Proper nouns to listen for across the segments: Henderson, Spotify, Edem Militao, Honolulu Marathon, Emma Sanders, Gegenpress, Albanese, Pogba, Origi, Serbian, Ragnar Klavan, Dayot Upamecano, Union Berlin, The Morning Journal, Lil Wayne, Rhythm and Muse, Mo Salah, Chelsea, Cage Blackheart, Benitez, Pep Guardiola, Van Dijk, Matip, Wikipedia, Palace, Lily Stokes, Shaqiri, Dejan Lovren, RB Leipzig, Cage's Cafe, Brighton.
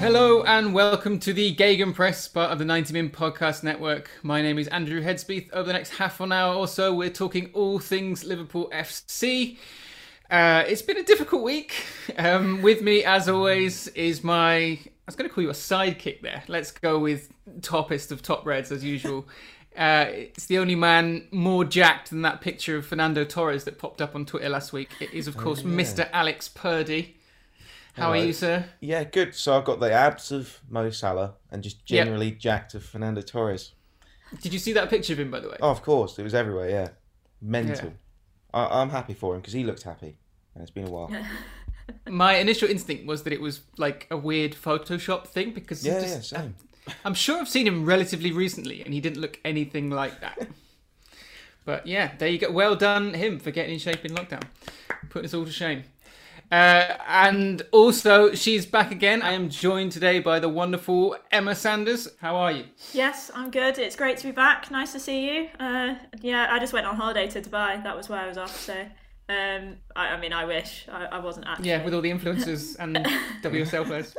Hello and welcome to the Gegenpress, part of the 90 Min Podcast Network. My name is Andrew Headsbeath. Over the next half an hour or so, we're talking all things Liverpool FC. It's been a difficult week. With me, as always, is my... I was going to call you a sidekick there. Let's go with toppest of top reds, as usual. It's the only man more jacked than that picture of Fernando Torres that popped up on Twitter last week. It is, of course, Mr. Alex Purdy. How are you, sir? Yeah, good. So I've got the abs of Mo Salah and just generally jacked of Fernando Torres. Did you see that picture of him, by the way? Oh, of course. It was everywhere, yeah. Mental. Yeah. I'm happy for him because he looked happy and it's been a while. My initial instinct was that it was like a weird Photoshop thing because... Yeah, same. I'm sure I've seen him relatively recently and he didn't look anything like that. But yeah, there you go. Well done him for getting in shape in lockdown. Putting us all to shame. And also, she's back again. I am joined today by the wonderful Emma Sanders. How are you? Yes, I'm good. It's great to be back. Nice to see you. Yeah, I just went on holiday to Dubai. That was where I was off, so... I mean, I wish I wasn't actually. Yeah, with all the influencers and WSL players.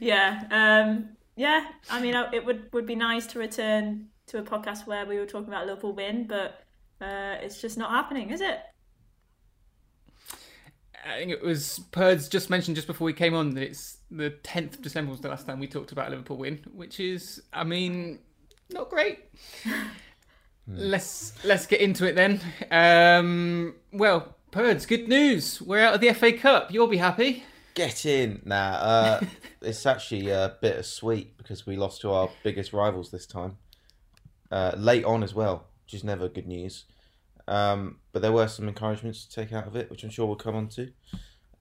Yeah. Yeah, I mean, it would be nice to return to a podcast where we were talking about Liverpool win, but it's just not happening, is it? I think it was Purds just mentioned just before we came on that it's the 10th of December was the last time we talked about Liverpool win, which is, I mean, not great. Let's get into it then. Well, Purds, good news. We're out of the FA Cup. You'll be happy. Get in. Nah, it's actually bittersweet because we lost to our biggest rivals this time. Late on as well, which is never good news. But there were some encouragements to take out of it, which I'm sure we'll come on to.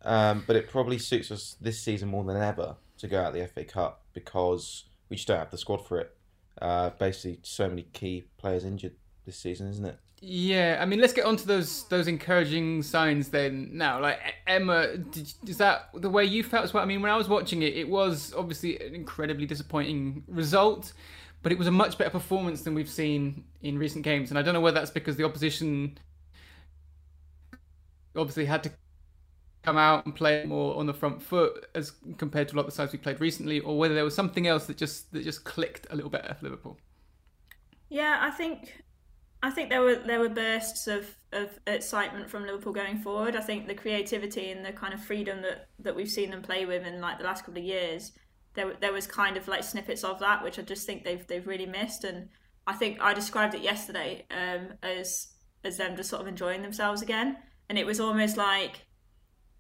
But it probably suits us this season more than ever to go out of the FA Cup because we just don't have the squad for it. Basically, so many key players injured this season, isn't it? Yeah, I mean, let's get on to those encouraging signs then now. Like, Emma, is that the way you felt as well? I mean, when I was watching it, it was obviously an incredibly disappointing result, but it was a much better performance than we've seen in recent games. And I don't know whether that's because the opposition obviously had to come out and play more on the front foot as compared to a lot of the sides we played recently, or whether there was something else that just clicked a little better for Liverpool. Yeah, I think there were bursts of excitement from Liverpool going forward. I think the creativity and the kind of freedom that we've seen them play with in like the last couple of years, there was kind of like snippets of that, which I just think they've really missed. And I think I described it yesterday as them just sort of enjoying themselves again, and it was almost like,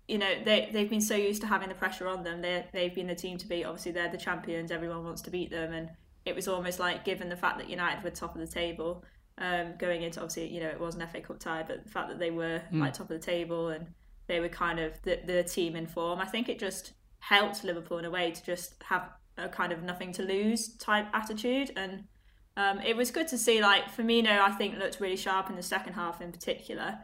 you know, they've been so used to having the pressure on them. They've been the team to beat. Obviously, they're the champions. Everyone wants to beat them. And it was almost like, given the fact that United were top of the table, going into, obviously, you know, it was an FA Cup tie, but the fact that they were like top of the table and they were kind of the team in form, I think it just helped Liverpool in a way to just have a kind of nothing to lose type attitude. And it was good to see, like, Firmino, I think, looked really sharp in the second half in particular.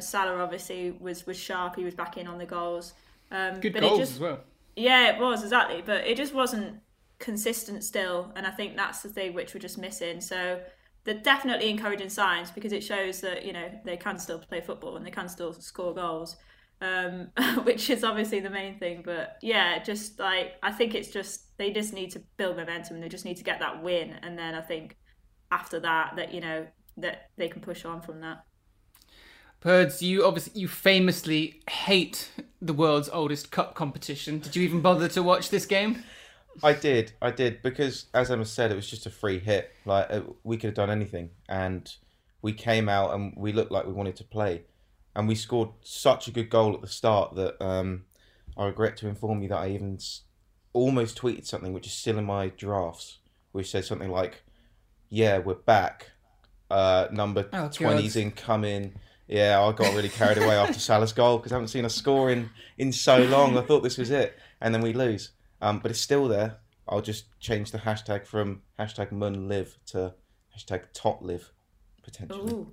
Salah obviously was sharp. He was back in on the goals. Good goals as well. Yeah, it was, exactly. But it just wasn't consistent still. And I think that's the thing which we're just missing. So they're definitely encouraging signs because it shows that, you know, they can still play football and they can still score goals, which is obviously the main thing. But yeah, just like, I think it's just, they just need to build momentum and they just need to get that win. And then I think after that, you know, that they can push on from that. Purds, you famously hate the world's oldest cup competition. Did you even bother to watch this game? I did, because as Emma said, it was just a free hit. Like, we could have done anything, and we came out and we looked like we wanted to play, and we scored such a good goal at the start that I regret to inform you that I even almost tweeted something which is still in my drafts, which says something like, "Yeah, we're back. Number 20's incoming." Yeah, I got really carried away after Salah's goal because I haven't seen a score in so long. I thought this was it. And then we lose. But it's still there. I'll just change the hashtag from #munlive to #totlive, potentially. Ooh.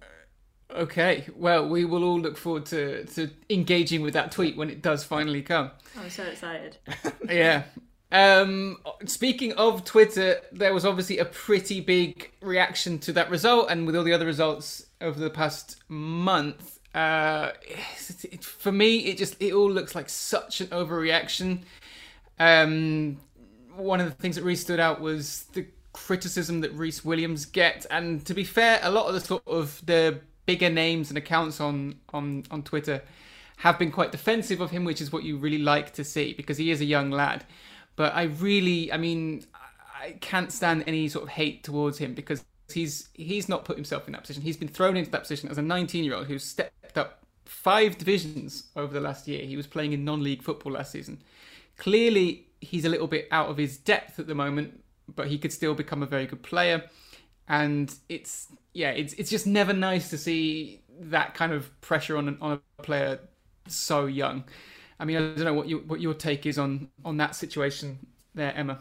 Okay, well, we will all look forward to engaging with that tweet when it does finally come. I'm so excited. Yeah. Speaking of Twitter, there was obviously a pretty big reaction to that result, and with all the other results over the past month, for me, it all looks like such an overreaction. One of the things that really stood out was the criticism that Rhys Williams gets. And to be fair, a lot of the sort of the bigger names and accounts on Twitter have been quite defensive of him, which is what you really like to see because he is a young lad. But I can't stand any sort of hate towards him because he's not put himself in that position. He's been thrown into that position as a 19-year-old who's stepped up 5 divisions over the last year. He was playing in non-league football last season. Clearly, he's a little bit out of his depth at the moment, but he could still become a very good player. And it's just never nice to see that kind of pressure on a player so young. I mean, I don't know what your take is on that situation there, Emma.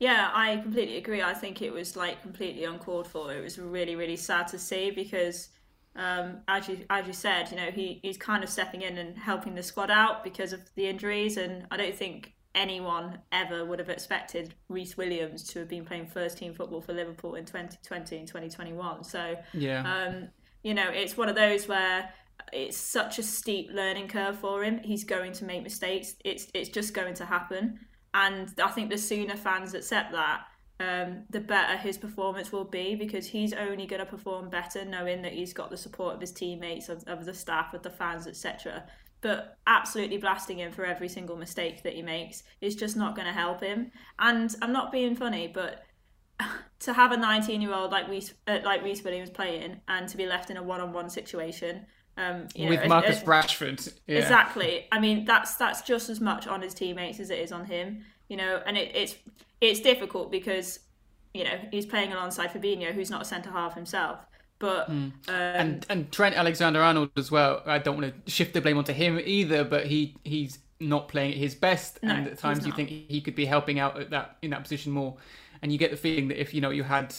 Yeah, I completely agree. I think it was completely uncalled for. It was really, really sad to see because, as you said, he's kind of stepping in and helping the squad out because of the injuries, and I don't think anyone ever would have expected Rhys Williams to have been playing first team football for Liverpool in 2020 and 2021. So it's one of those where it's such a steep learning curve for him. He's going to make mistakes. It's just going to happen. And I think the sooner fans accept that, the better his performance will be, because he's only going to perform better knowing that he's got the support of his teammates, of the staff, of the fans, etc. But absolutely blasting him for every single mistake that he makes is just not going to help him. And I'm not being funny, but to have a 19-year-old like Rhys Williams playing and to be left in a one-on-one situation... with Marcus Rashford. Yeah. Exactly. I mean, that's just as much on his teammates as it is on him, and it's difficult because, he's playing alongside Fabinho, who's not a centre-half himself. But and Trent Alexander-Arnold as well. I don't want to shift the blame onto him either, but he's not playing at his best. No, and at times you think he could be helping out in that position more. And you get the feeling that if, you had...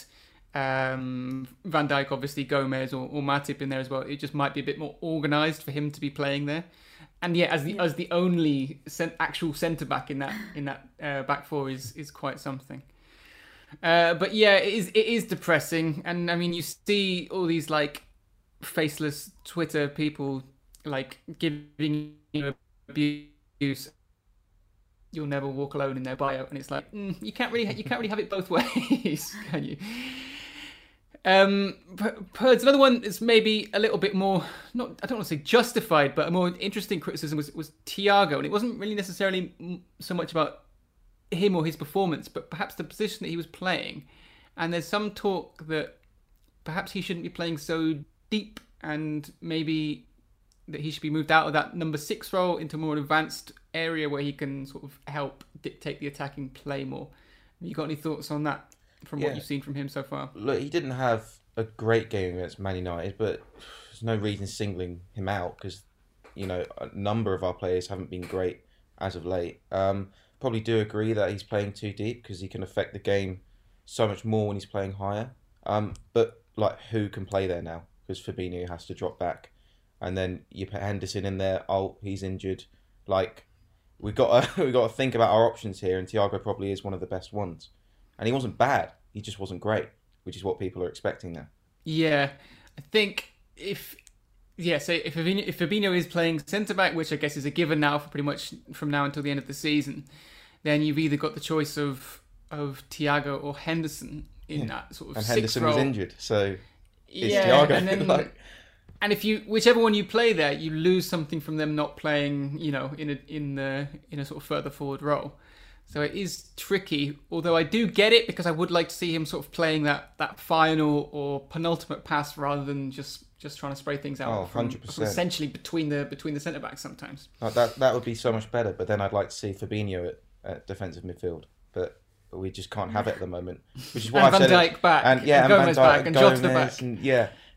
Van Dijk, obviously Gomez or Matip in there as well, it just might be a bit more organised for him to be playing there. And as the only actual centre back in that back four is quite something. But yeah, it is depressing. And I mean, you see all these faceless Twitter people giving you abuse. You'll never walk alone in their bio, and it's you can't really have it both ways, can you? Purds, another one that's maybe a little bit more, I don't want to say justified, but a more interesting criticism was Thiago. And it wasn't really necessarily so much about him or his performance, but perhaps the position that he was playing. And there's some talk that perhaps he shouldn't be playing so deep, and maybe that he should be moved out of that number 6 role into a more advanced area where he can sort of help dictate the attacking play more. Have you got any thoughts on that? From what you've seen from him so far. Look, he didn't have a great game against Man United, but there's no reason singling him out because, a number of our players haven't been great as of late. Probably do agree that he's playing too deep because he can affect the game so much more when he's playing higher. But, who can play there now? Because Fabinho has to drop back. And then you put Henderson in there. Oh, he's injured. We've got to think about our options here, and Thiago probably is one of the best ones. And he wasn't bad. He just wasn't great, which is what people are expecting now. Yeah, I think if Fabinho is playing centre-back, which I guess is a given now for pretty much from now until the end of the season, then you've either got the choice of Thiago or Henderson in that sort of and 6 Henderson role. Was injured, so it's Thiago. And then, and if whichever one you play there, you lose something from them not playing, in a sort of further forward role. So it is tricky, although I do get it because I would like to see him sort of playing that final or penultimate pass rather than just trying to spray things out from essentially between the centre-backs sometimes. Oh, that would be so much better, but then I'd like to see Fabinho at defensive midfield, but we just can't have it at the moment. Which is why Van Dijk back, and Gomez back, and Jota back.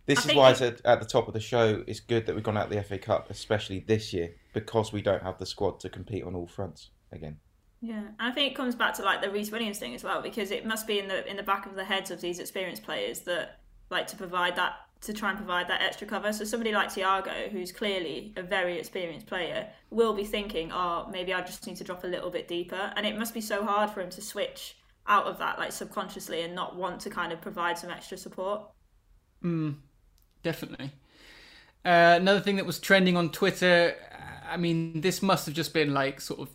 This is why I said at the top of the show, it's good that we've gone out the FA Cup, especially this year, because we don't have the squad to compete on all fronts again. Yeah, and I think it comes back to the Rhys Williams thing as well, because it must be in the back of the heads of these experienced players that to try and provide that extra cover. So somebody like Thiago, who's clearly a very experienced player, will be thinking, maybe I just need to drop a little bit deeper. And it must be so hard for him to switch out of that, subconsciously, and not want to kind of provide some extra support. Definitely. Another thing that was trending on Twitter, I mean, this must have just been sort of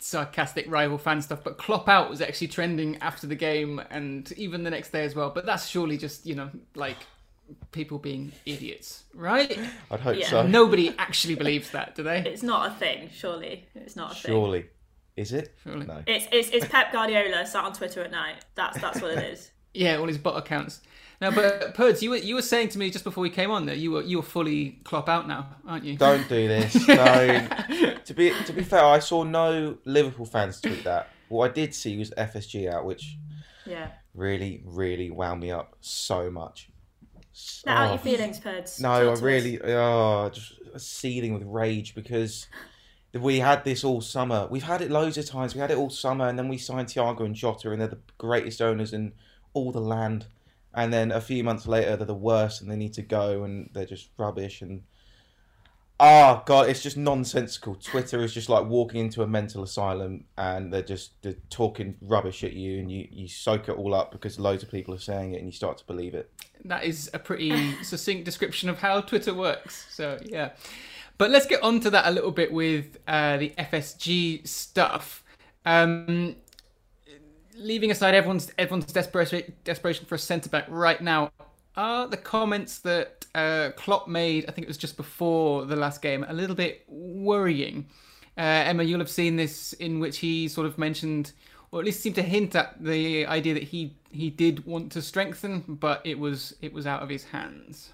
sarcastic rival fan stuff, but Klopp out was actually trending after the game and even the next day as well. But that's surely just, you know, like people being idiots, right? I'd hope so. Nobody actually believes that, do they? It's not a thing, surely. It's not a thing. Is it? Surely. No. It's Pep Guardiola sat on Twitter at night. That's what it is. Yeah, all his bot accounts. Now, but Purds, you were saying to me just before we came on that you were fully Klopp out now, aren't you? Don't do this. Don't. To be fair, I saw no Liverpool fans tweet that. What I did see was FSG out, which really, really wound me up so much. Let out your feelings, Purds. No, I really just seething with rage because we had this all summer. We've had it loads of times. We had it all summer, and then we signed Thiago and Jota, and they're the greatest owners in all the land. And then a few months later, they're the worst and they need to go and they're just rubbish. And, God, it's just nonsensical. Twitter is just like walking into a mental asylum and they're talking rubbish at you and you soak it all up because loads of people are saying it and you start to believe it. That is a pretty succinct description of how Twitter works. So, yeah. But let's get on to that a little bit with the FSG stuff. Leaving aside everyone's desperation for a centre-back right now, are the comments that Klopp made, I think it was just before the last game, a little bit worrying? Emma, you'll have seen this, in which he sort of mentioned, or at least seemed to hint at the idea that he did want to strengthen, but it was out of his hands.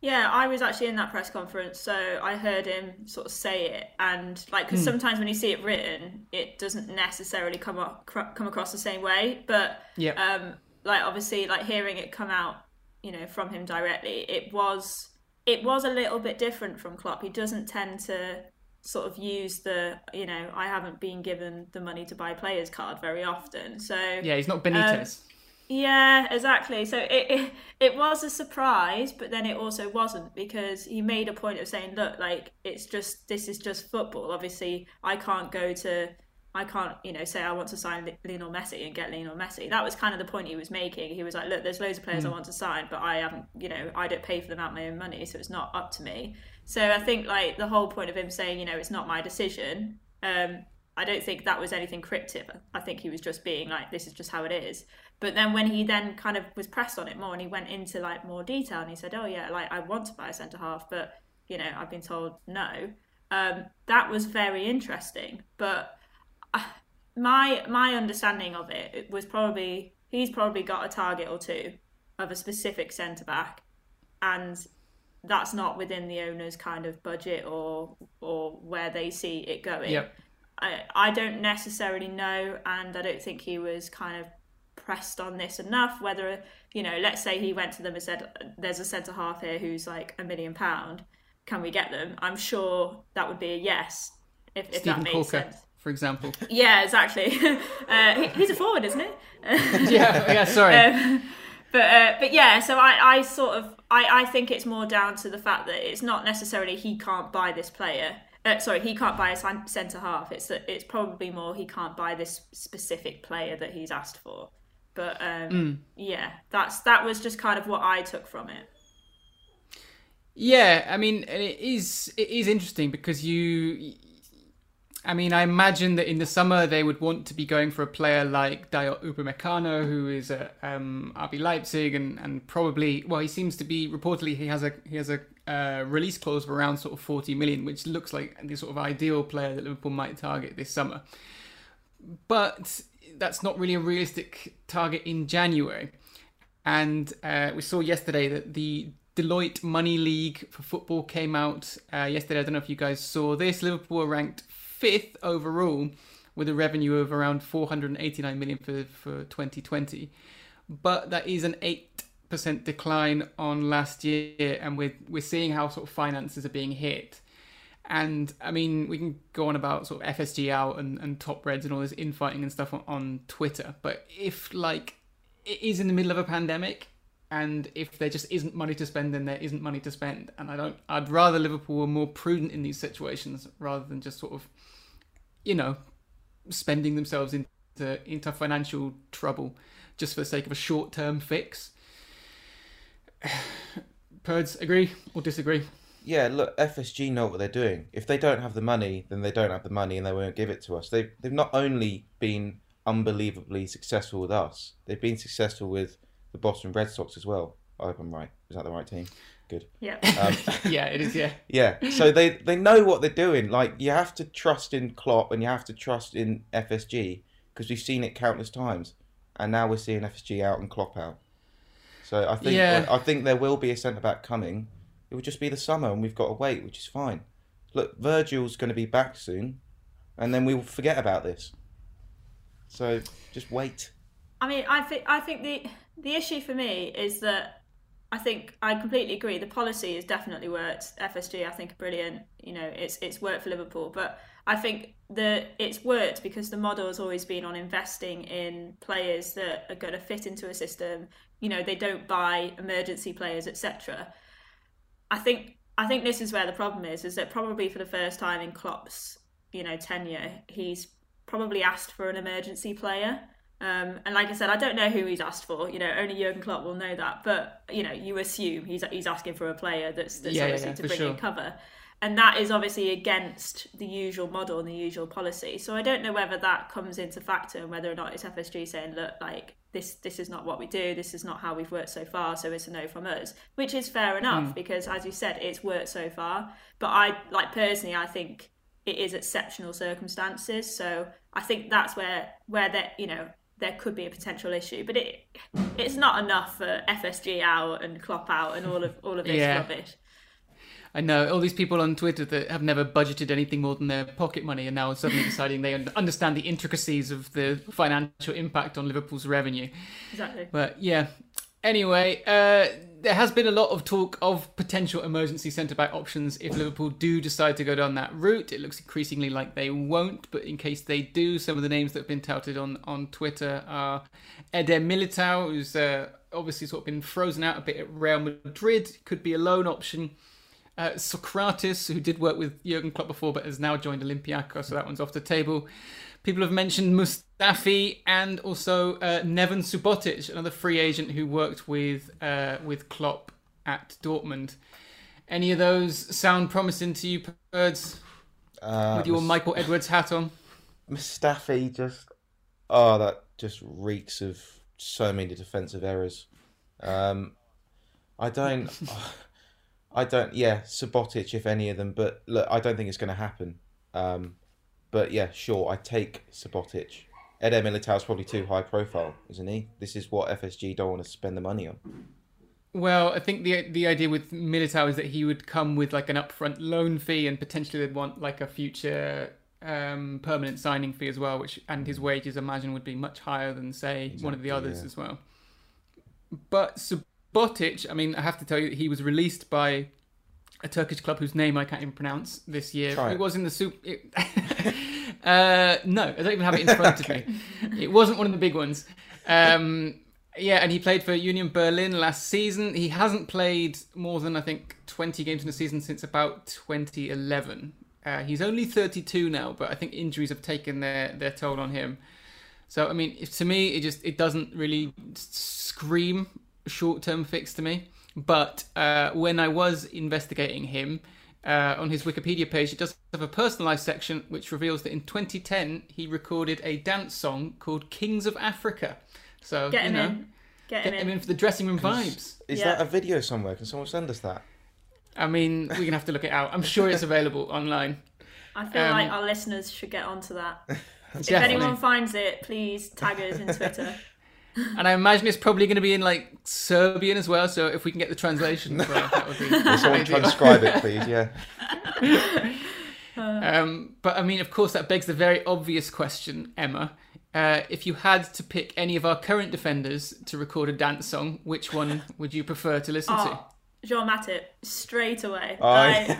Yeah, I was actually in that press conference, so I heard him sort of say it, and because sometimes when you see it written, it doesn't necessarily come across the same way. But obviously, hearing it come out, you know, from him directly, it was a little bit different from Klopp. He doesn't tend to sort of use the, you know, I haven't been given the money to buy players card very often. So yeah, he's not Benitez. Yeah, exactly. So it was a surprise, but then it also wasn't, because he made a point of saying, look, this is just football. Obviously, I can't say I want to sign Lionel Messi and get Lionel Messi. That was kind of the point he was making. He was like, look, there's loads of players I want to sign, but I don't pay for them out of my own money, so it's not up to me. So I think the whole point of him saying, you know, it's not my decision, I don't think that was anything cryptic. I think he was just being like, this is just how it is. But then when he then kind of was pressed on it more and he went into more detail and he said, I want to buy a centre-half, but, you know, I've been told no. That was very interesting. But my understanding of it was probably, he's probably got a target or two of a specific centre-back, and that's not within the owner's kind of budget or where they see it going. Yep. I don't necessarily know, and I don't think he was kind of pressed on this enough, whether, you know, let's say he went to them and said, there's a centre-half here who's £1 million, can we get them? I'm sure that would be a yes, if that makes sense. For example. Yeah, exactly. He's a forward, isn't he? yeah, sorry. But yeah, so I think it's more down to the fact that it's not necessarily he can't buy this player. He can't buy a centre-half. It's probably more he can't buy this specific player that he's asked for. But, that was just kind of what I took from it. Yeah, I mean, it is interesting because I imagine that in the summer they would want to be going for a player like Dayot Upamecano, who is at RB Leipzig, and probably, well, he seems to be, reportedly he has a release clause of around sort of 40 million, which looks like the sort of ideal player that Liverpool might target this summer. But that's not really a realistic target in January. And we saw yesterday that the Deloitte Money League for football came out yesterday. I don't know if you guys saw this. Liverpool were ranked 5th overall with a revenue of around 489 million for 2020. But that is an 8% decline on last year, and we're seeing how sort of finances are being hit. And I mean, we can go on about sort of FSG out and top reds and all this infighting and stuff on Twitter, but if it is in the middle of a pandemic, and if there just isn't money to spend, then there isn't money to spend. And I'd rather Liverpool were more prudent in these situations rather than just sort of, you know, spending themselves into financial trouble just for the sake of a short-term fix. Purds, agree or disagree? yeah, look, FSG know what they're doing. If they don't have the money, then they don't have the money and they won't give it to us. They've not only been unbelievably successful with us, they've been successful with the Boston Red Sox as well. I hope I'm right. Is that the right team? Good. Yeah. Yeah, it is, yeah. Yeah, so they know what they're doing. Like, you have to trust in Klopp and you have to trust in FSG because we've seen it countless times. And now we're seeing FSG out and Klopp out. So I think I think there will be a centre-back coming. It will just be the summer and we've got to wait, which is fine. Look, Virgil's going to be back soon and then we will forget about this. So just wait. I mean, I think the issue for me is that I think I completely agree. The policy has definitely worked. FSG, I think, are brilliant. You know, it's worked for Liverpool. But I think that it's worked because the model has always been on investing in players that are going to fit into a system. You know, they don't buy emergency players, etc. I think this is where the problem is that probably for the first time in Klopp's, you know, tenure, he's probably asked for an emergency player. And like I said, I don't know who he's asked for. You know, only Jurgen Klopp will know that. But, you know, you assume he's asking for a player that's to bring in cover. And that is obviously against the usual model and the usual policy. So I don't know whether that comes into factor and whether or not it's FSG saying, look, like, this is not what we do. This is not how we've worked so far. So it's a no from us, which is fair enough because, as you said, it's worked so far. But I think it is exceptional circumstances. So I think that's where that, you know, there could be a potential issue, but it's not enough for FSG out and Klopp out and all of this rubbish. I know all these people on Twitter that have never budgeted anything more than their pocket money are now suddenly deciding they understand the intricacies of the financial impact on Liverpool's revenue. Exactly. But yeah, anyway, there has been a lot of talk of potential emergency centre-back options if Liverpool do decide to go down that route. It looks increasingly like they won't, but in case they do, some of the names that have been touted on Twitter are Edem Militao, who's obviously sort of been frozen out a bit at Real Madrid, could be a loan option. Socrates, who did work with Jurgen Klopp before, but has now joined Olympiacos, so that one's off the table. People have mentioned Mustafi and also Neven Subotic, another free agent who worked with Klopp at Dortmund. Any of those sound promising to you, Birds? With your Michael Edwards hat on? Mustafi that just reeks of so many defensive errors. Subotic, if any of them, but look, I don't think it's going to happen. But yeah, sure, I take Subotic. Edem Militao's probably too high profile, isn't he? This is what FSG don't want to spend the money on. Well, I think the idea with Militao is that he would come with like an upfront loan fee and potentially they'd want like a future permanent signing fee as well, which and his wages, I imagine, would be much higher than, say, one of the others as well. But Subotic, I mean, I have to tell you, he was released by a Turkish club whose name I can't even pronounce this year. It was in the Super... no, I don't even have it in front of me. It wasn't one of the big ones. And he played for Union Berlin last season. He hasn't played more than, I think, 20 games in a season since about 2011. He's only 32 now, but I think injuries have taken their toll on him. So, I mean, to me, it doesn't really scream short-term fix to me. But when I was investigating him on his Wikipedia page, it does have a personalised section which reveals that in 2010 he recorded a dance song called "Kings of Africa." So get him in for the dressing room vibes. Is that a video somewhere? Can someone send us that? I mean, we're gonna have to look it out. I'm sure it's available online. I feel like our listeners should get onto that. If anyone finds it, please tag us in Twitter. And I imagine it's probably going to be in like Serbian as well. So if we can get the translation, that would be. Someone transcribe it, please. Yeah. But I mean, of course, that begs the very obvious question, Emma. If you had to pick any of our current defenders to record a dance song, which one would you prefer to listen to? Jean Matip, straight away.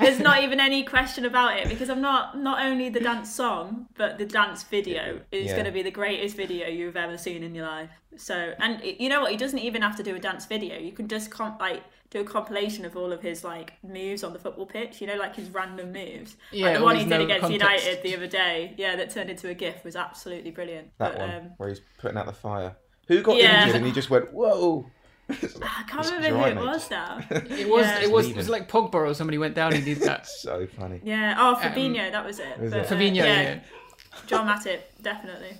There's not even any question about it because I'm not only the dance song, but the dance video is going to be the greatest video you've ever seen in your life. So, and you know what? He doesn't even have to do a dance video. You can just do a compilation of all of his like moves on the football pitch. You know, like his random moves. Yeah, like the one he did against United the other day. Yeah, that turned into a GIF was absolutely brilliant. That one where he's putting out the fire. Who got injured and he just went whoa. I can't remember who it was now. It was like Pogba or somebody went down and did that. So funny. Yeah. Oh, Fabinho, that was it. Fabinho, yeah. John Matip, definitely.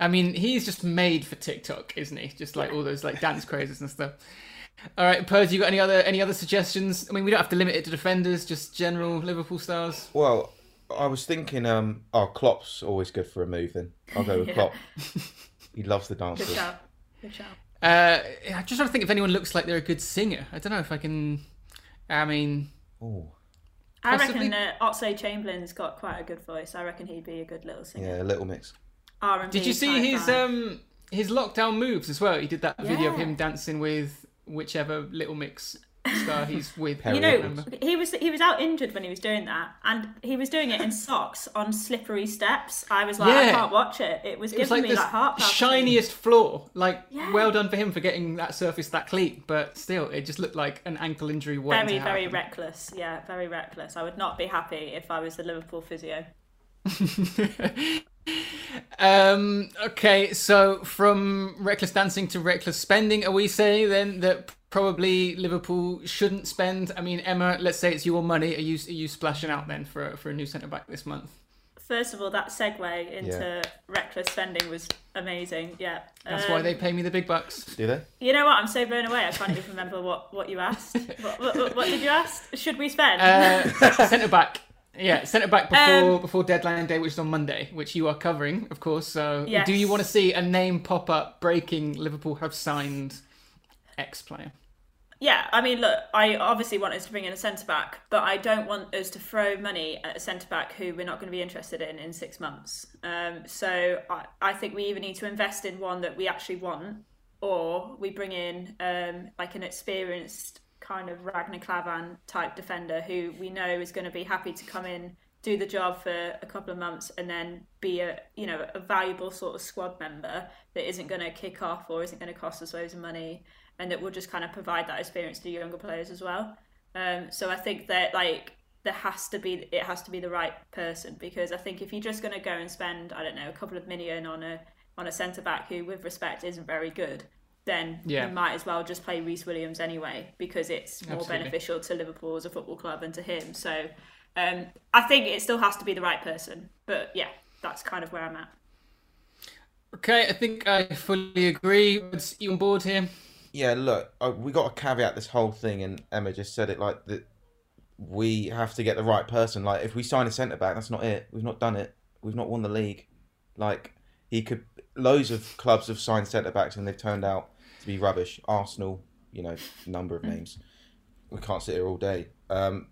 I mean, he's just made for TikTok, isn't he? Just like all those like dance crazes and stuff. All right, Purdy, you got any other suggestions? I mean, we don't have to limit it to defenders, just general Liverpool stars. Well, I was thinking, Klopp's always good for a move. Then I'll go with Klopp. He loves the dances. Good job. I'm just trying to think if anyone looks like they're a good singer. I don't know if I can. I mean, I reckon Oxlade-Chamberlain's got quite a good voice. I reckon he'd be a good little singer. Yeah, Little Mix. R&B. Did you see his lockdown moves as well? He did that video of him dancing with whichever Little Mix star he's with. You know, he was out injured when he was doing that, and he was doing it in socks on slippery steps. I was like, I can't watch it. It was giving me heart palpitation. Shiniest floor. Well done for him for getting that surface that clean, but still, it just looked like an ankle injury. Very reckless. Yeah, very reckless. I would not be happy if I was the Liverpool physio. Okay, so from reckless dancing to reckless spending, are we saying then that probably Liverpool shouldn't spend? I mean, Emma, let's say it's your money. Are you splashing out then for a new centre-back this month? First of all, that segue into reckless spending was amazing. Yeah, that's why they pay me the big bucks. Do they? You know what? I'm so blown away. I can't even remember what you asked. What did you ask? Should we spend? Centre-back. Yeah, centre-back before deadline day, which is on Monday, which you are covering, of course. So do you want to see a name pop up breaking Liverpool have signed X player? Yeah, I mean, look, I obviously want us to bring in a centre-back, but I don't want us to throw money at a centre-back who we're not going to be interested in 6 months. So I think we either need to invest in one that we actually want, or we bring in like an experienced kind of Ragnar Klavan type defender who we know is going to be happy to come in, do the job for a couple of months, and then be a valuable sort of squad member that isn't going to kick off or isn't going to cost us loads of money, and that will just kind of provide that experience to younger players as well. So I think that it has to be the right person, because I think if you're just going to go and spend, I don't know, a couple of million on a centre back who, with respect, isn't very good, then you might as well just play Rhys Williams anyway, because it's more beneficial to Liverpool as a football club and to him. So I think it still has to be the right person. But yeah, that's kind of where I'm at. Okay, I think I fully agree. Are you on board here? Yeah, look, we got to caveat this whole thing, and Emma just said it, like, that we have to get the right person. Like, if we sign a centre-back, that's not it. We've not done it. We've not won the league. Like, loads of clubs have signed centre-backs and they've turned out to be rubbish. Arsenal, you know, number of names. We can't sit here all day.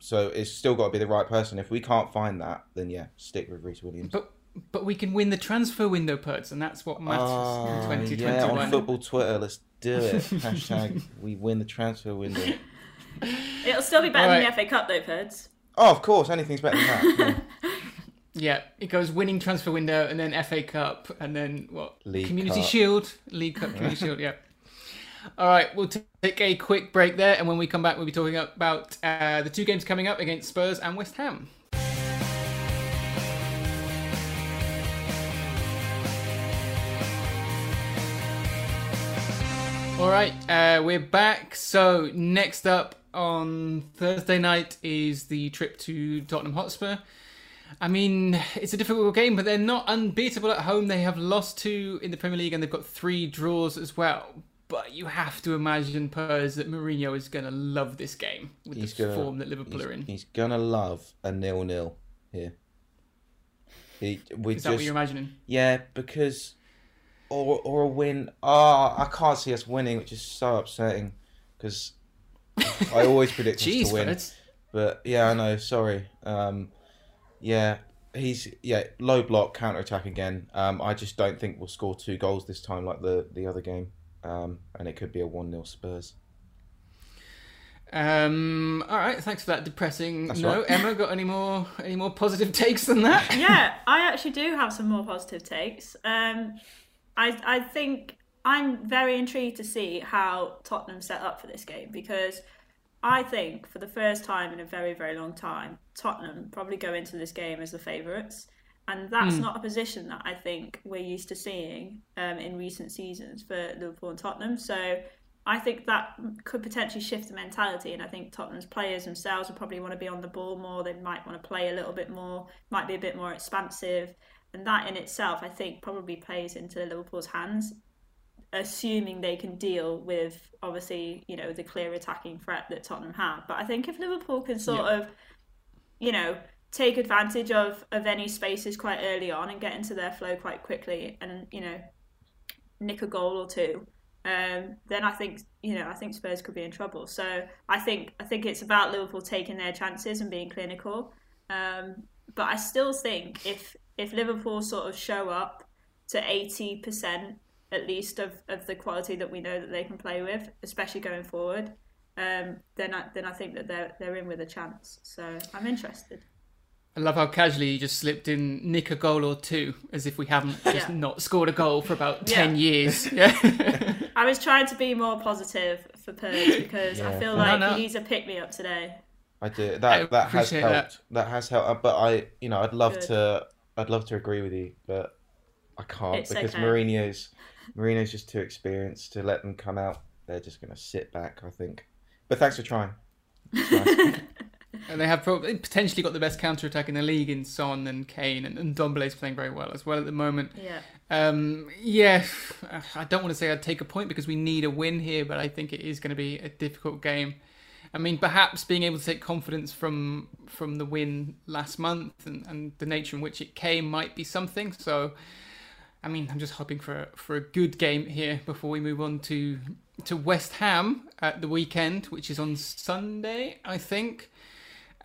So it's still got to be the right person. If we can't find that, then stick with Rhys Williams. But we can win the transfer window, Perds, and that's what matters in 2021. Yeah, on football Twitter, let's do it. # we win the transfer window. It'll still be better than the FA Cup though, Perds. Oh, of course, anything's better than that. Yeah. Yeah, it goes winning transfer window and then FA Cup and then what? League Community Cup. Shield. League Cup, Community Shield, yeah. All right, we'll take a quick break there, and when we come back, we'll be talking about the two games coming up against Spurs and West Ham. All right, we're back. So next up on Thursday night is the trip to Tottenham Hotspur. I mean, it's a difficult game, but they're not unbeatable at home. They have lost 2 in the Premier League and they've got 3 draws as well. But you have to imagine, Perz, that Mourinho is going to love this game with the form that Liverpool are in. He's going to love a 0-0 here. Is that what you're imagining? Yeah, because... Or a win. I can't see us winning, which is so upsetting because I always predict us to win. Perds. But yeah, I know, sorry. Yeah, he's low block, counter-attack again. I just don't think we'll score 2 goals this time like the other game. And it could be a 1-0 Spurs. All right, thanks for that depressing note. Right. Emma, got any more positive takes than that? Yeah, I actually do have some more positive takes. I think I'm very intrigued to see how Tottenham set up for this game, because... I think for the first time in a very, very long time, Tottenham probably go into this game as the favourites. And that's not a position that I think we're used to seeing in recent seasons for Liverpool and Tottenham. So I think that could potentially shift the mentality, and I think Tottenham's players themselves will probably want to be on the ball more. They might want to play a little bit more, might be a bit more expansive, and that in itself I think probably plays into Liverpool's hands, assuming they can deal with, obviously, you know, the clear attacking threat that Tottenham have. But I think if Liverpool can sort of, you know, take advantage of any spaces quite early on and get into their flow quite quickly and, you know, nick a goal or two, then I think, you know, I think Spurs could be in trouble. So I think it's about Liverpool taking their chances and being clinical. But I still think if Liverpool sort of show up to 80% at least of the quality that we know that they can play with, especially going forward, then I think that they're in with a chance. So I'm interested. I love how casually you just slipped in nick a goal or two, as if we haven't just not scored a goal for about 10 years. Yeah. I was trying to be more positive for Purdy because I feel like he's a pick-me-up today. I do. That has helped. That has helped. But I'd love to agree with you, but I can't, because Mourinho's just too experienced to let them come out. They're just going to sit back, I think. But thanks for trying. It's nice. And they have potentially got the best counter-attack in the league in Son and Kane, and Ndombele's playing very well at the moment. Yeah. I don't want to say I'd take a point because we need a win here, but I think it is going to be a difficult game. I mean, perhaps being able to take confidence from the win last month and the nature in which it came might be something. So, I mean, I'm just hoping for a good game here before we move on to West Ham at the weekend, which is on Sunday, I think.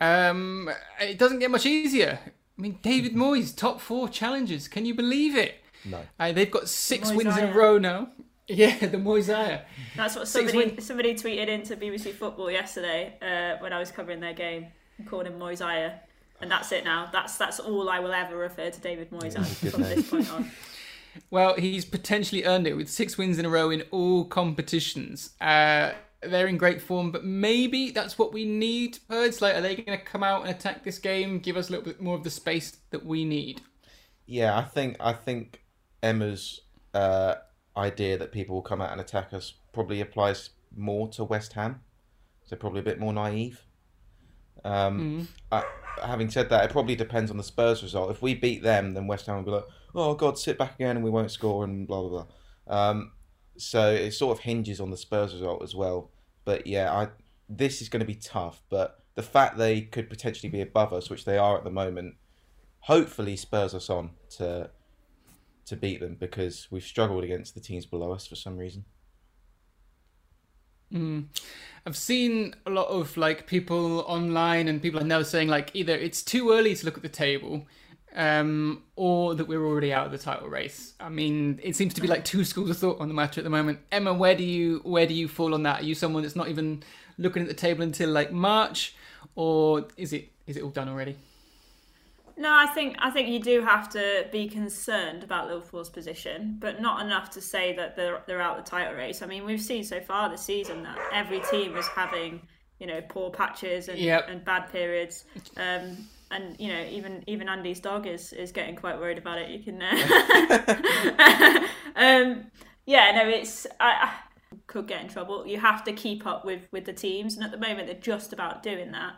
It doesn't get much easier. I mean, David Moyes, top four challenges. Can you believe it? No. They've got six wins in a row now. Yeah, the Moyesiah. That's what somebody tweeted into BBC Football yesterday when I was covering their game and called him Moyesiah. And that's it now. That's all I will ever refer to David Moyes as from this point on. Well, he's potentially earned it with six wins in a row in all competitions. They're in great form, but maybe that's what we need. It's like, are they going to come out and attack this game, give us a little bit more of the space that we need? Yeah, I think Emma's idea that people will come out and attack us probably applies more to West Ham. They're probably a bit more naive. Having said that, it probably depends on the Spurs result. If we beat them, then West Ham will be like, oh God, sit back again and we won't score and blah, blah, blah. So it sort of hinges on the Spurs result as well. But yeah, this is going to be tough. But the fact they could potentially be above us, which they are at the moment, hopefully spurs us on to beat them, because we've struggled against the teams below us for some reason. I've seen a lot of people online and people I know saying either it's too early to look at the table, or that we're already out of the title race. I mean, it seems to be two schools of thought on the matter at the moment. Emma, where do you fall on that? Are you someone that's not even looking at the table until March, or is it all done already? No, I think you do have to be concerned about Liverpool's position, but not enough to say that they're out of the title race. I mean, we've seen so far this season that every team is having, poor patches and bad periods. And even Andy's dog is getting quite worried about it. You can, I could get in trouble. You have to keep up with the teams, and at the moment they're just about doing that.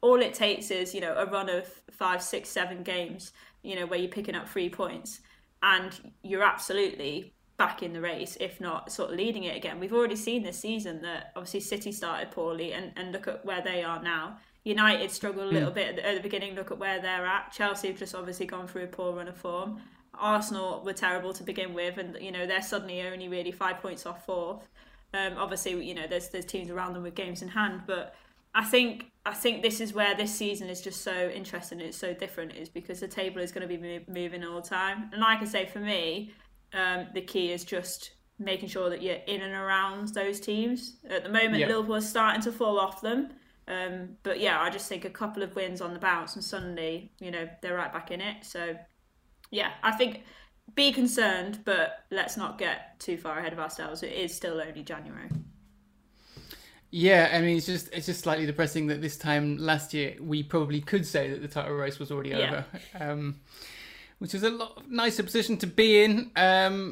All it takes is, a run of 5, 6, 7 games, where you're picking up 3 points and you're absolutely back in the race, if not sort of leading it again. We've already seen this season that obviously City started poorly and look at where they are now. United struggled a little bit at the beginning, look at where they're at. Chelsea have just obviously gone through a poor run of form. Arsenal were terrible to begin with and, they're suddenly only really 5 points off fourth. Obviously, there's teams around them with games in hand, but I think this is where this season is just so interesting. It's so different, is because the table is going to be moving all the time. And like I say, for me, the key is just making sure that you're in and around those teams. At the moment, Liverpool are starting to fall off them. But yeah, I just think a couple of wins on the bounce and suddenly, they're right back in it. So yeah, I think be concerned, but let's not get too far ahead of ourselves. It is still only January. Yeah, I mean, it's just slightly depressing that this time last year we probably could say that the title race was already over. which is a lot nicer position to be in.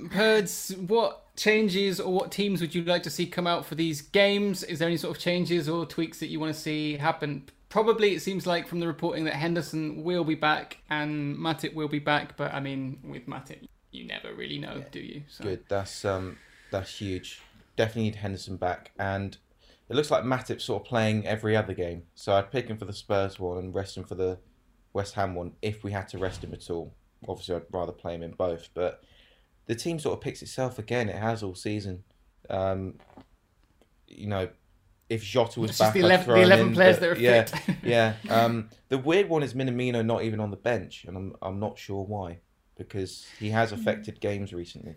Purds, what changes or what teams would you like to see come out for these games? Is there any sort of changes or tweaks that you want to see happen? Probably, it seems like from the reporting that Henderson will be back and Matip will be back, but I mean, with Matip, you never really know, do you? So. Good, that's huge. Definitely need Henderson back, and it looks like Matip's sort of playing every other game, so I'd pick him for the Spurs one and rest him for the West Ham one if we had to rest him at all. Obviously, I'd rather play him in both, but the team sort of picks itself again. It has all season. You know, if Jota was back, the 11 players that are fit. Yeah. The weird one is Minamino not even on the bench, and I'm not sure why, because he has affected games recently.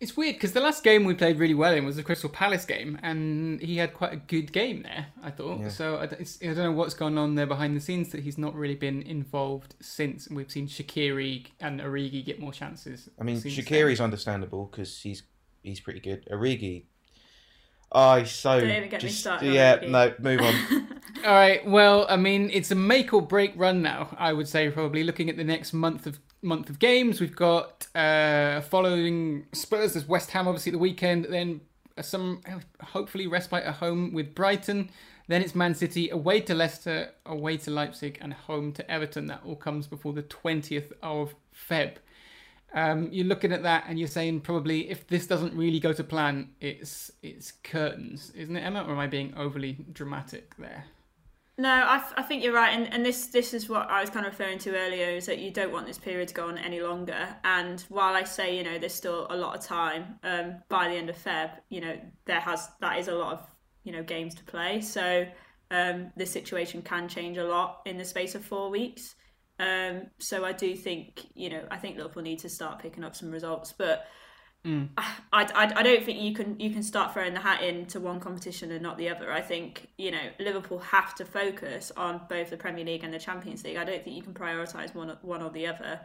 It's weird because the last game we played really well in was the Crystal Palace game, and he had quite a good game there, I thought. Yeah. So I don't know what's gone on there behind the scenes that he's not really been involved since. We've seen Shaqiri and Origi get more chances. I mean, Shaqiri's understandable because he's pretty good. Origi, don't even get me started. Yeah, no, move on. All right, well, I mean, it's a make or break run now, I would say, probably looking at the next month of games. We've got following Spurs, there's West Ham obviously at the weekend, then some hopefully respite at home with Brighton, then it's Man City away to Leicester, away to Leipzig and home to Everton. That all comes before the 20th of Feb. You're looking at that and you're saying probably if this doesn't really go to plan, it's curtains, isn't it, Emma? Or am I being overly dramatic there? No, I think you're right, and this is what I was kind of referring to earlier, is that you don't want this period to go on any longer. And while I say, you know, there's still a lot of time by the end of Feb, you know, that is a lot of, you know, games to play. So the situation can change a lot in the space of 4 weeks. So I do think, you know, I think Liverpool need to start picking up some results, but I don't think you can start throwing the hat into one competition and not the other. I think, you know, Liverpool have to focus on both the Premier League and the Champions League. I don't think you can prioritise one or the other,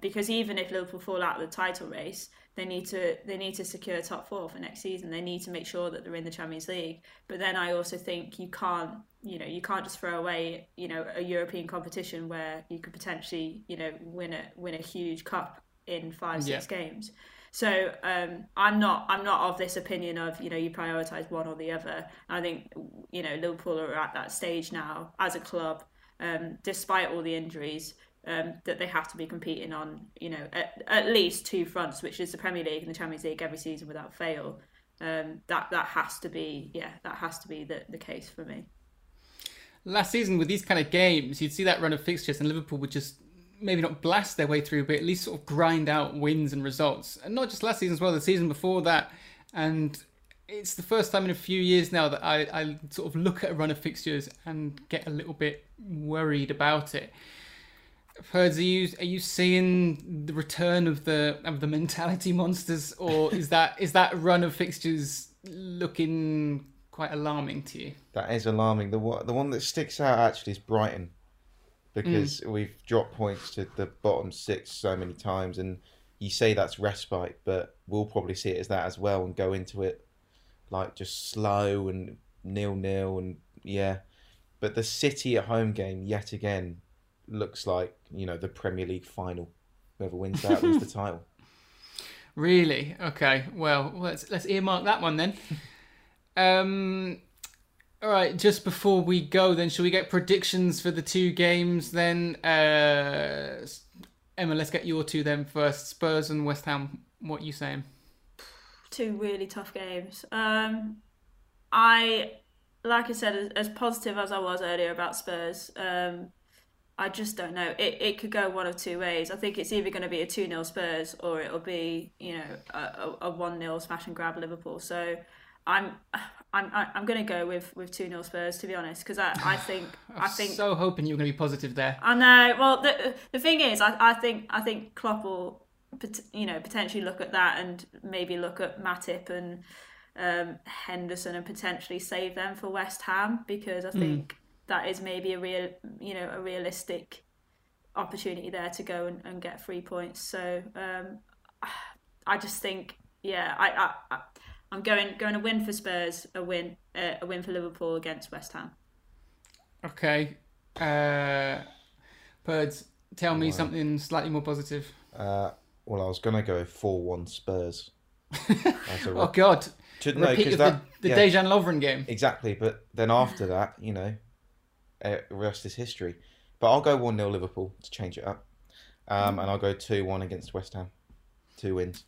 because even if Liverpool fall out of the title race, they need to secure top four for next season. They need to make sure that they're in the Champions League. But then I also think you can't just throw away, you know, a European competition where you could potentially, you know, win a huge cup in 5-6 games. So I'm not of this opinion of, you know, you prioritise one or the other. I think, you know, Liverpool are at that stage now as a club, despite all the injuries, that they have to be competing on, you know, at least two fronts, which is the Premier League and the Champions League every season without fail. That has to be the case for me. Last season with these kind of games, you'd see that run of fixtures and Liverpool would just maybe not blast their way through, but at least sort of grind out wins and results. And not just last season as well, the season before that. And it's the first time in a few years now that I sort of look at a run of fixtures and get a little bit worried about it. Purds, are you seeing the return of the mentality monsters, or is that run of fixtures looking quite alarming to you? That is alarming. The one that sticks out actually is Brighton, because we've dropped points to the bottom six so many times, and you say that's respite, but we'll probably see it as that as well and go into it like just slow and 0-0 and yeah. But the City at home game yet again looks like, you know, the Premier League final. Whoever wins that wins the title. Really? Okay. Well, let's earmark that one then. All right, just before we go then, shall we get predictions for the two games then? Emma, let's get your two then first. Spurs and West Ham, what are you saying? Two really tough games. Like I said, as positive as I was earlier about Spurs, I just don't know. It could go one of two ways. I think it's either going to be a 2-0 Spurs or it'll be, you know, a 1-0 smash and grab Liverpool. So I'm going to go with 2-0 Spurs, to be honest, because I think so hoping you were going to be positive there. I know. Well, the thing is, I think Klopp will, you know, potentially look at that and maybe look at Matip and Henderson and potentially save them for West Ham, because I think that is maybe a realistic opportunity there to go and get 3 points. So I just think, yeah, I'm going a win for Spurs, a win for Liverpool against West Ham. Okay, Purds, Tell me something slightly more positive. Well, I was going to go 4-1 Spurs. Oh, God. Repeat of the Dejan Lovren game. Exactly, but then after that, you know, the rest is history. But I'll go 1-0 Liverpool to change it up. And I'll go 2-1 against West Ham. 2 wins.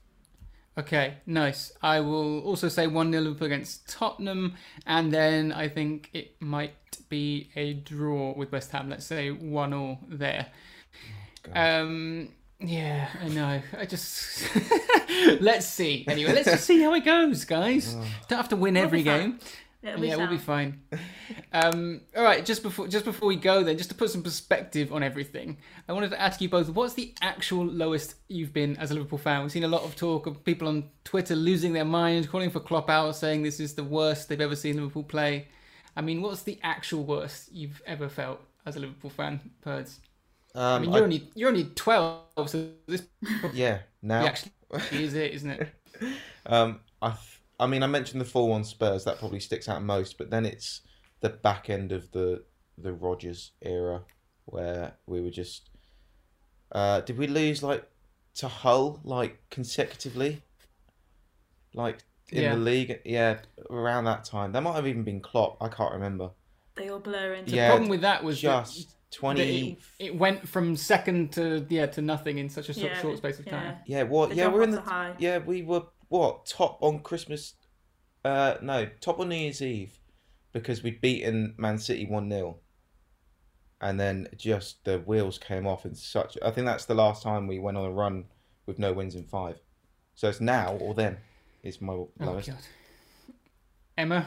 Okay, nice. I will also say 1-0 Liverpool against Tottenham. And then I think it might be a draw with West Ham. Let's say 1-1 there. Oh, yeah, I know. I just... Let's see. Anyway, let's just see how it goes, guys. Don't have to win every game. We'll be fine. All right, just before we go then, just to put some perspective on everything, I wanted to ask you both, what's the actual lowest you've been as a Liverpool fan? We've seen a lot of talk of people on Twitter losing their mind, calling for Klopp out, saying this is the worst they've ever seen Liverpool play. I mean, what's the actual worst you've ever felt as a Liverpool fan, Purds? I mean, you're only 12, so this actually is it, isn't it? I mentioned the 4-1 Spurs, that probably sticks out most, but then it's the back end of the Rodgers era where we were just did we lose like to Hull like consecutively? Like in the league? Yeah, around that time. That might have even been Klopp, I can't remember. They all blur into the problem with that was just that... 20... It went from second to nothing in such a short space of time. Yeah, we're in the high. Yeah, we were top on Christmas, top on New Year's Eve, because we'd beaten Man City 1-0, and then just the wheels came off in such. I think that's the last time we went on a run with no wins in 5. So it's now or then. Is my lowest. God. Emma.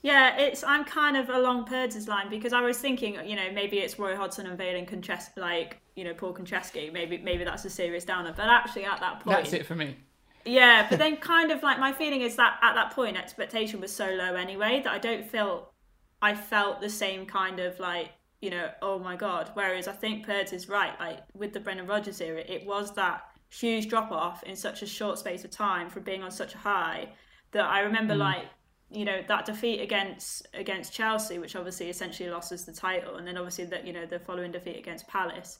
Yeah, I'm kind of along Purds' line because I was thinking, you know, maybe it's Roy Hodgson unveiling Paul Konchesky. Maybe that's a serious downer. But actually, at that point, that's it for me. Yeah, but then kind of like my feeling is that at that point, expectation was so low anyway that I felt the same kind of like, you know, oh my God. Whereas I think Purds is right. Like with the Brendan Rodgers era, it was that huge drop off in such a short space of time from being on such a high that I remember like. You know, that defeat against Chelsea, which obviously essentially lost us the title, and then obviously that, you know, the following defeat against Palace,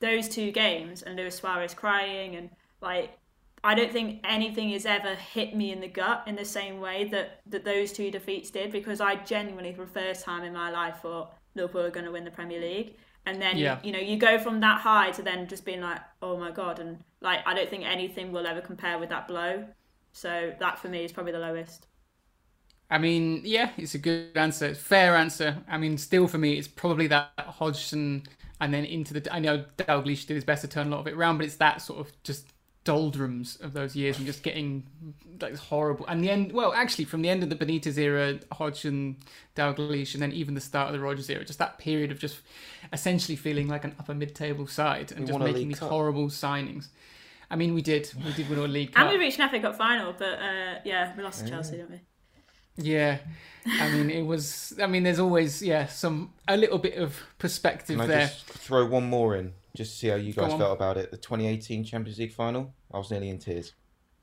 those 2 games and Luis Suarez crying, and like I don't think anything has ever hit me in the gut in the same way that those 2 defeats did, because I genuinely for the first time in my life thought Liverpool are going to win the Premier League. And then, you know, you go from that high to then just being like, oh my God, and like I don't think anything will ever compare with that blow. So that for me is probably the lowest. I mean, yeah, it's a good answer. It's a fair answer. I mean, still for me, it's probably that Hodgson and then into the... I know Dalglish did his best to turn a lot of it around, but it's that sort of just doldrums of those years and just getting like horrible. And the end... Well, actually, from the end of the Benitez era, Hodgson, Dalglish, and then even the start of the Rodgers era, just that period of just essentially feeling like an upper mid-table side and just making these horrible signings. I mean, we did win a League Cup. And we reached an FA Cup final, but we lost to Chelsea, didn't we? Yeah, I mean, it was. I mean, there's always a little bit of perspective there. Can I just throw one more in, just to see how you guys felt about it? The 2018 Champions League final, I was nearly in tears.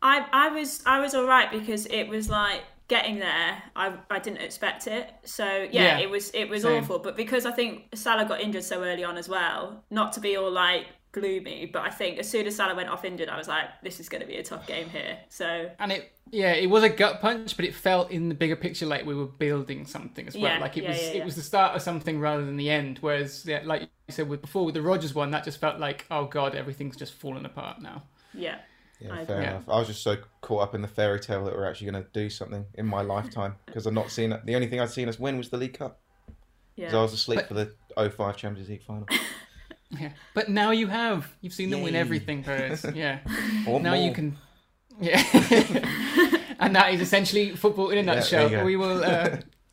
I was all right because it was like getting there. I didn't expect it, so it was awful. But because I think Salah got injured so early on as well, not to be all like gloomy, but I think as soon as Salah went off injured, I was like, this is going to be a tough game here. So and it was a gut punch, but it felt in the bigger picture like we were building something as well. It was the start of something rather than the end. Whereas, like you said before with the Rodgers one, that just felt like, oh God, everything's just fallen apart now. Yeah. Yeah, fair enough. I was just so caught up in the fairy tale that we're actually going to do something in my lifetime because I've not seen it. The only thing I'd seen us win was the League Cup. Yeah. Because I was asleep for the 05 Champions League final. Yeah, but now you've seen them win everything, Purrs. Yeah, or now more. You can. Yeah, and that is essentially football in a nutshell. We will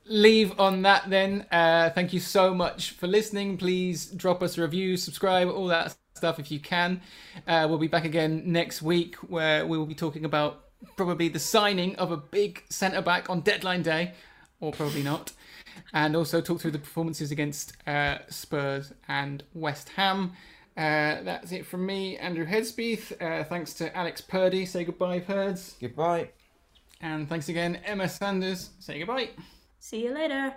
leave on that then. Thank you so much for listening. Please drop us a review, subscribe, all that stuff if you can. We'll be back again next week where we will be talking about probably the signing of a big centre back on deadline day, or probably not. And also talk through the performances against Spurs and West Ham. That's it from me, Andrew Headsbeath. Thanks to Alex Purdy. Say goodbye, Purds. Goodbye. And thanks again, Emma Sanders. Say goodbye. See you later.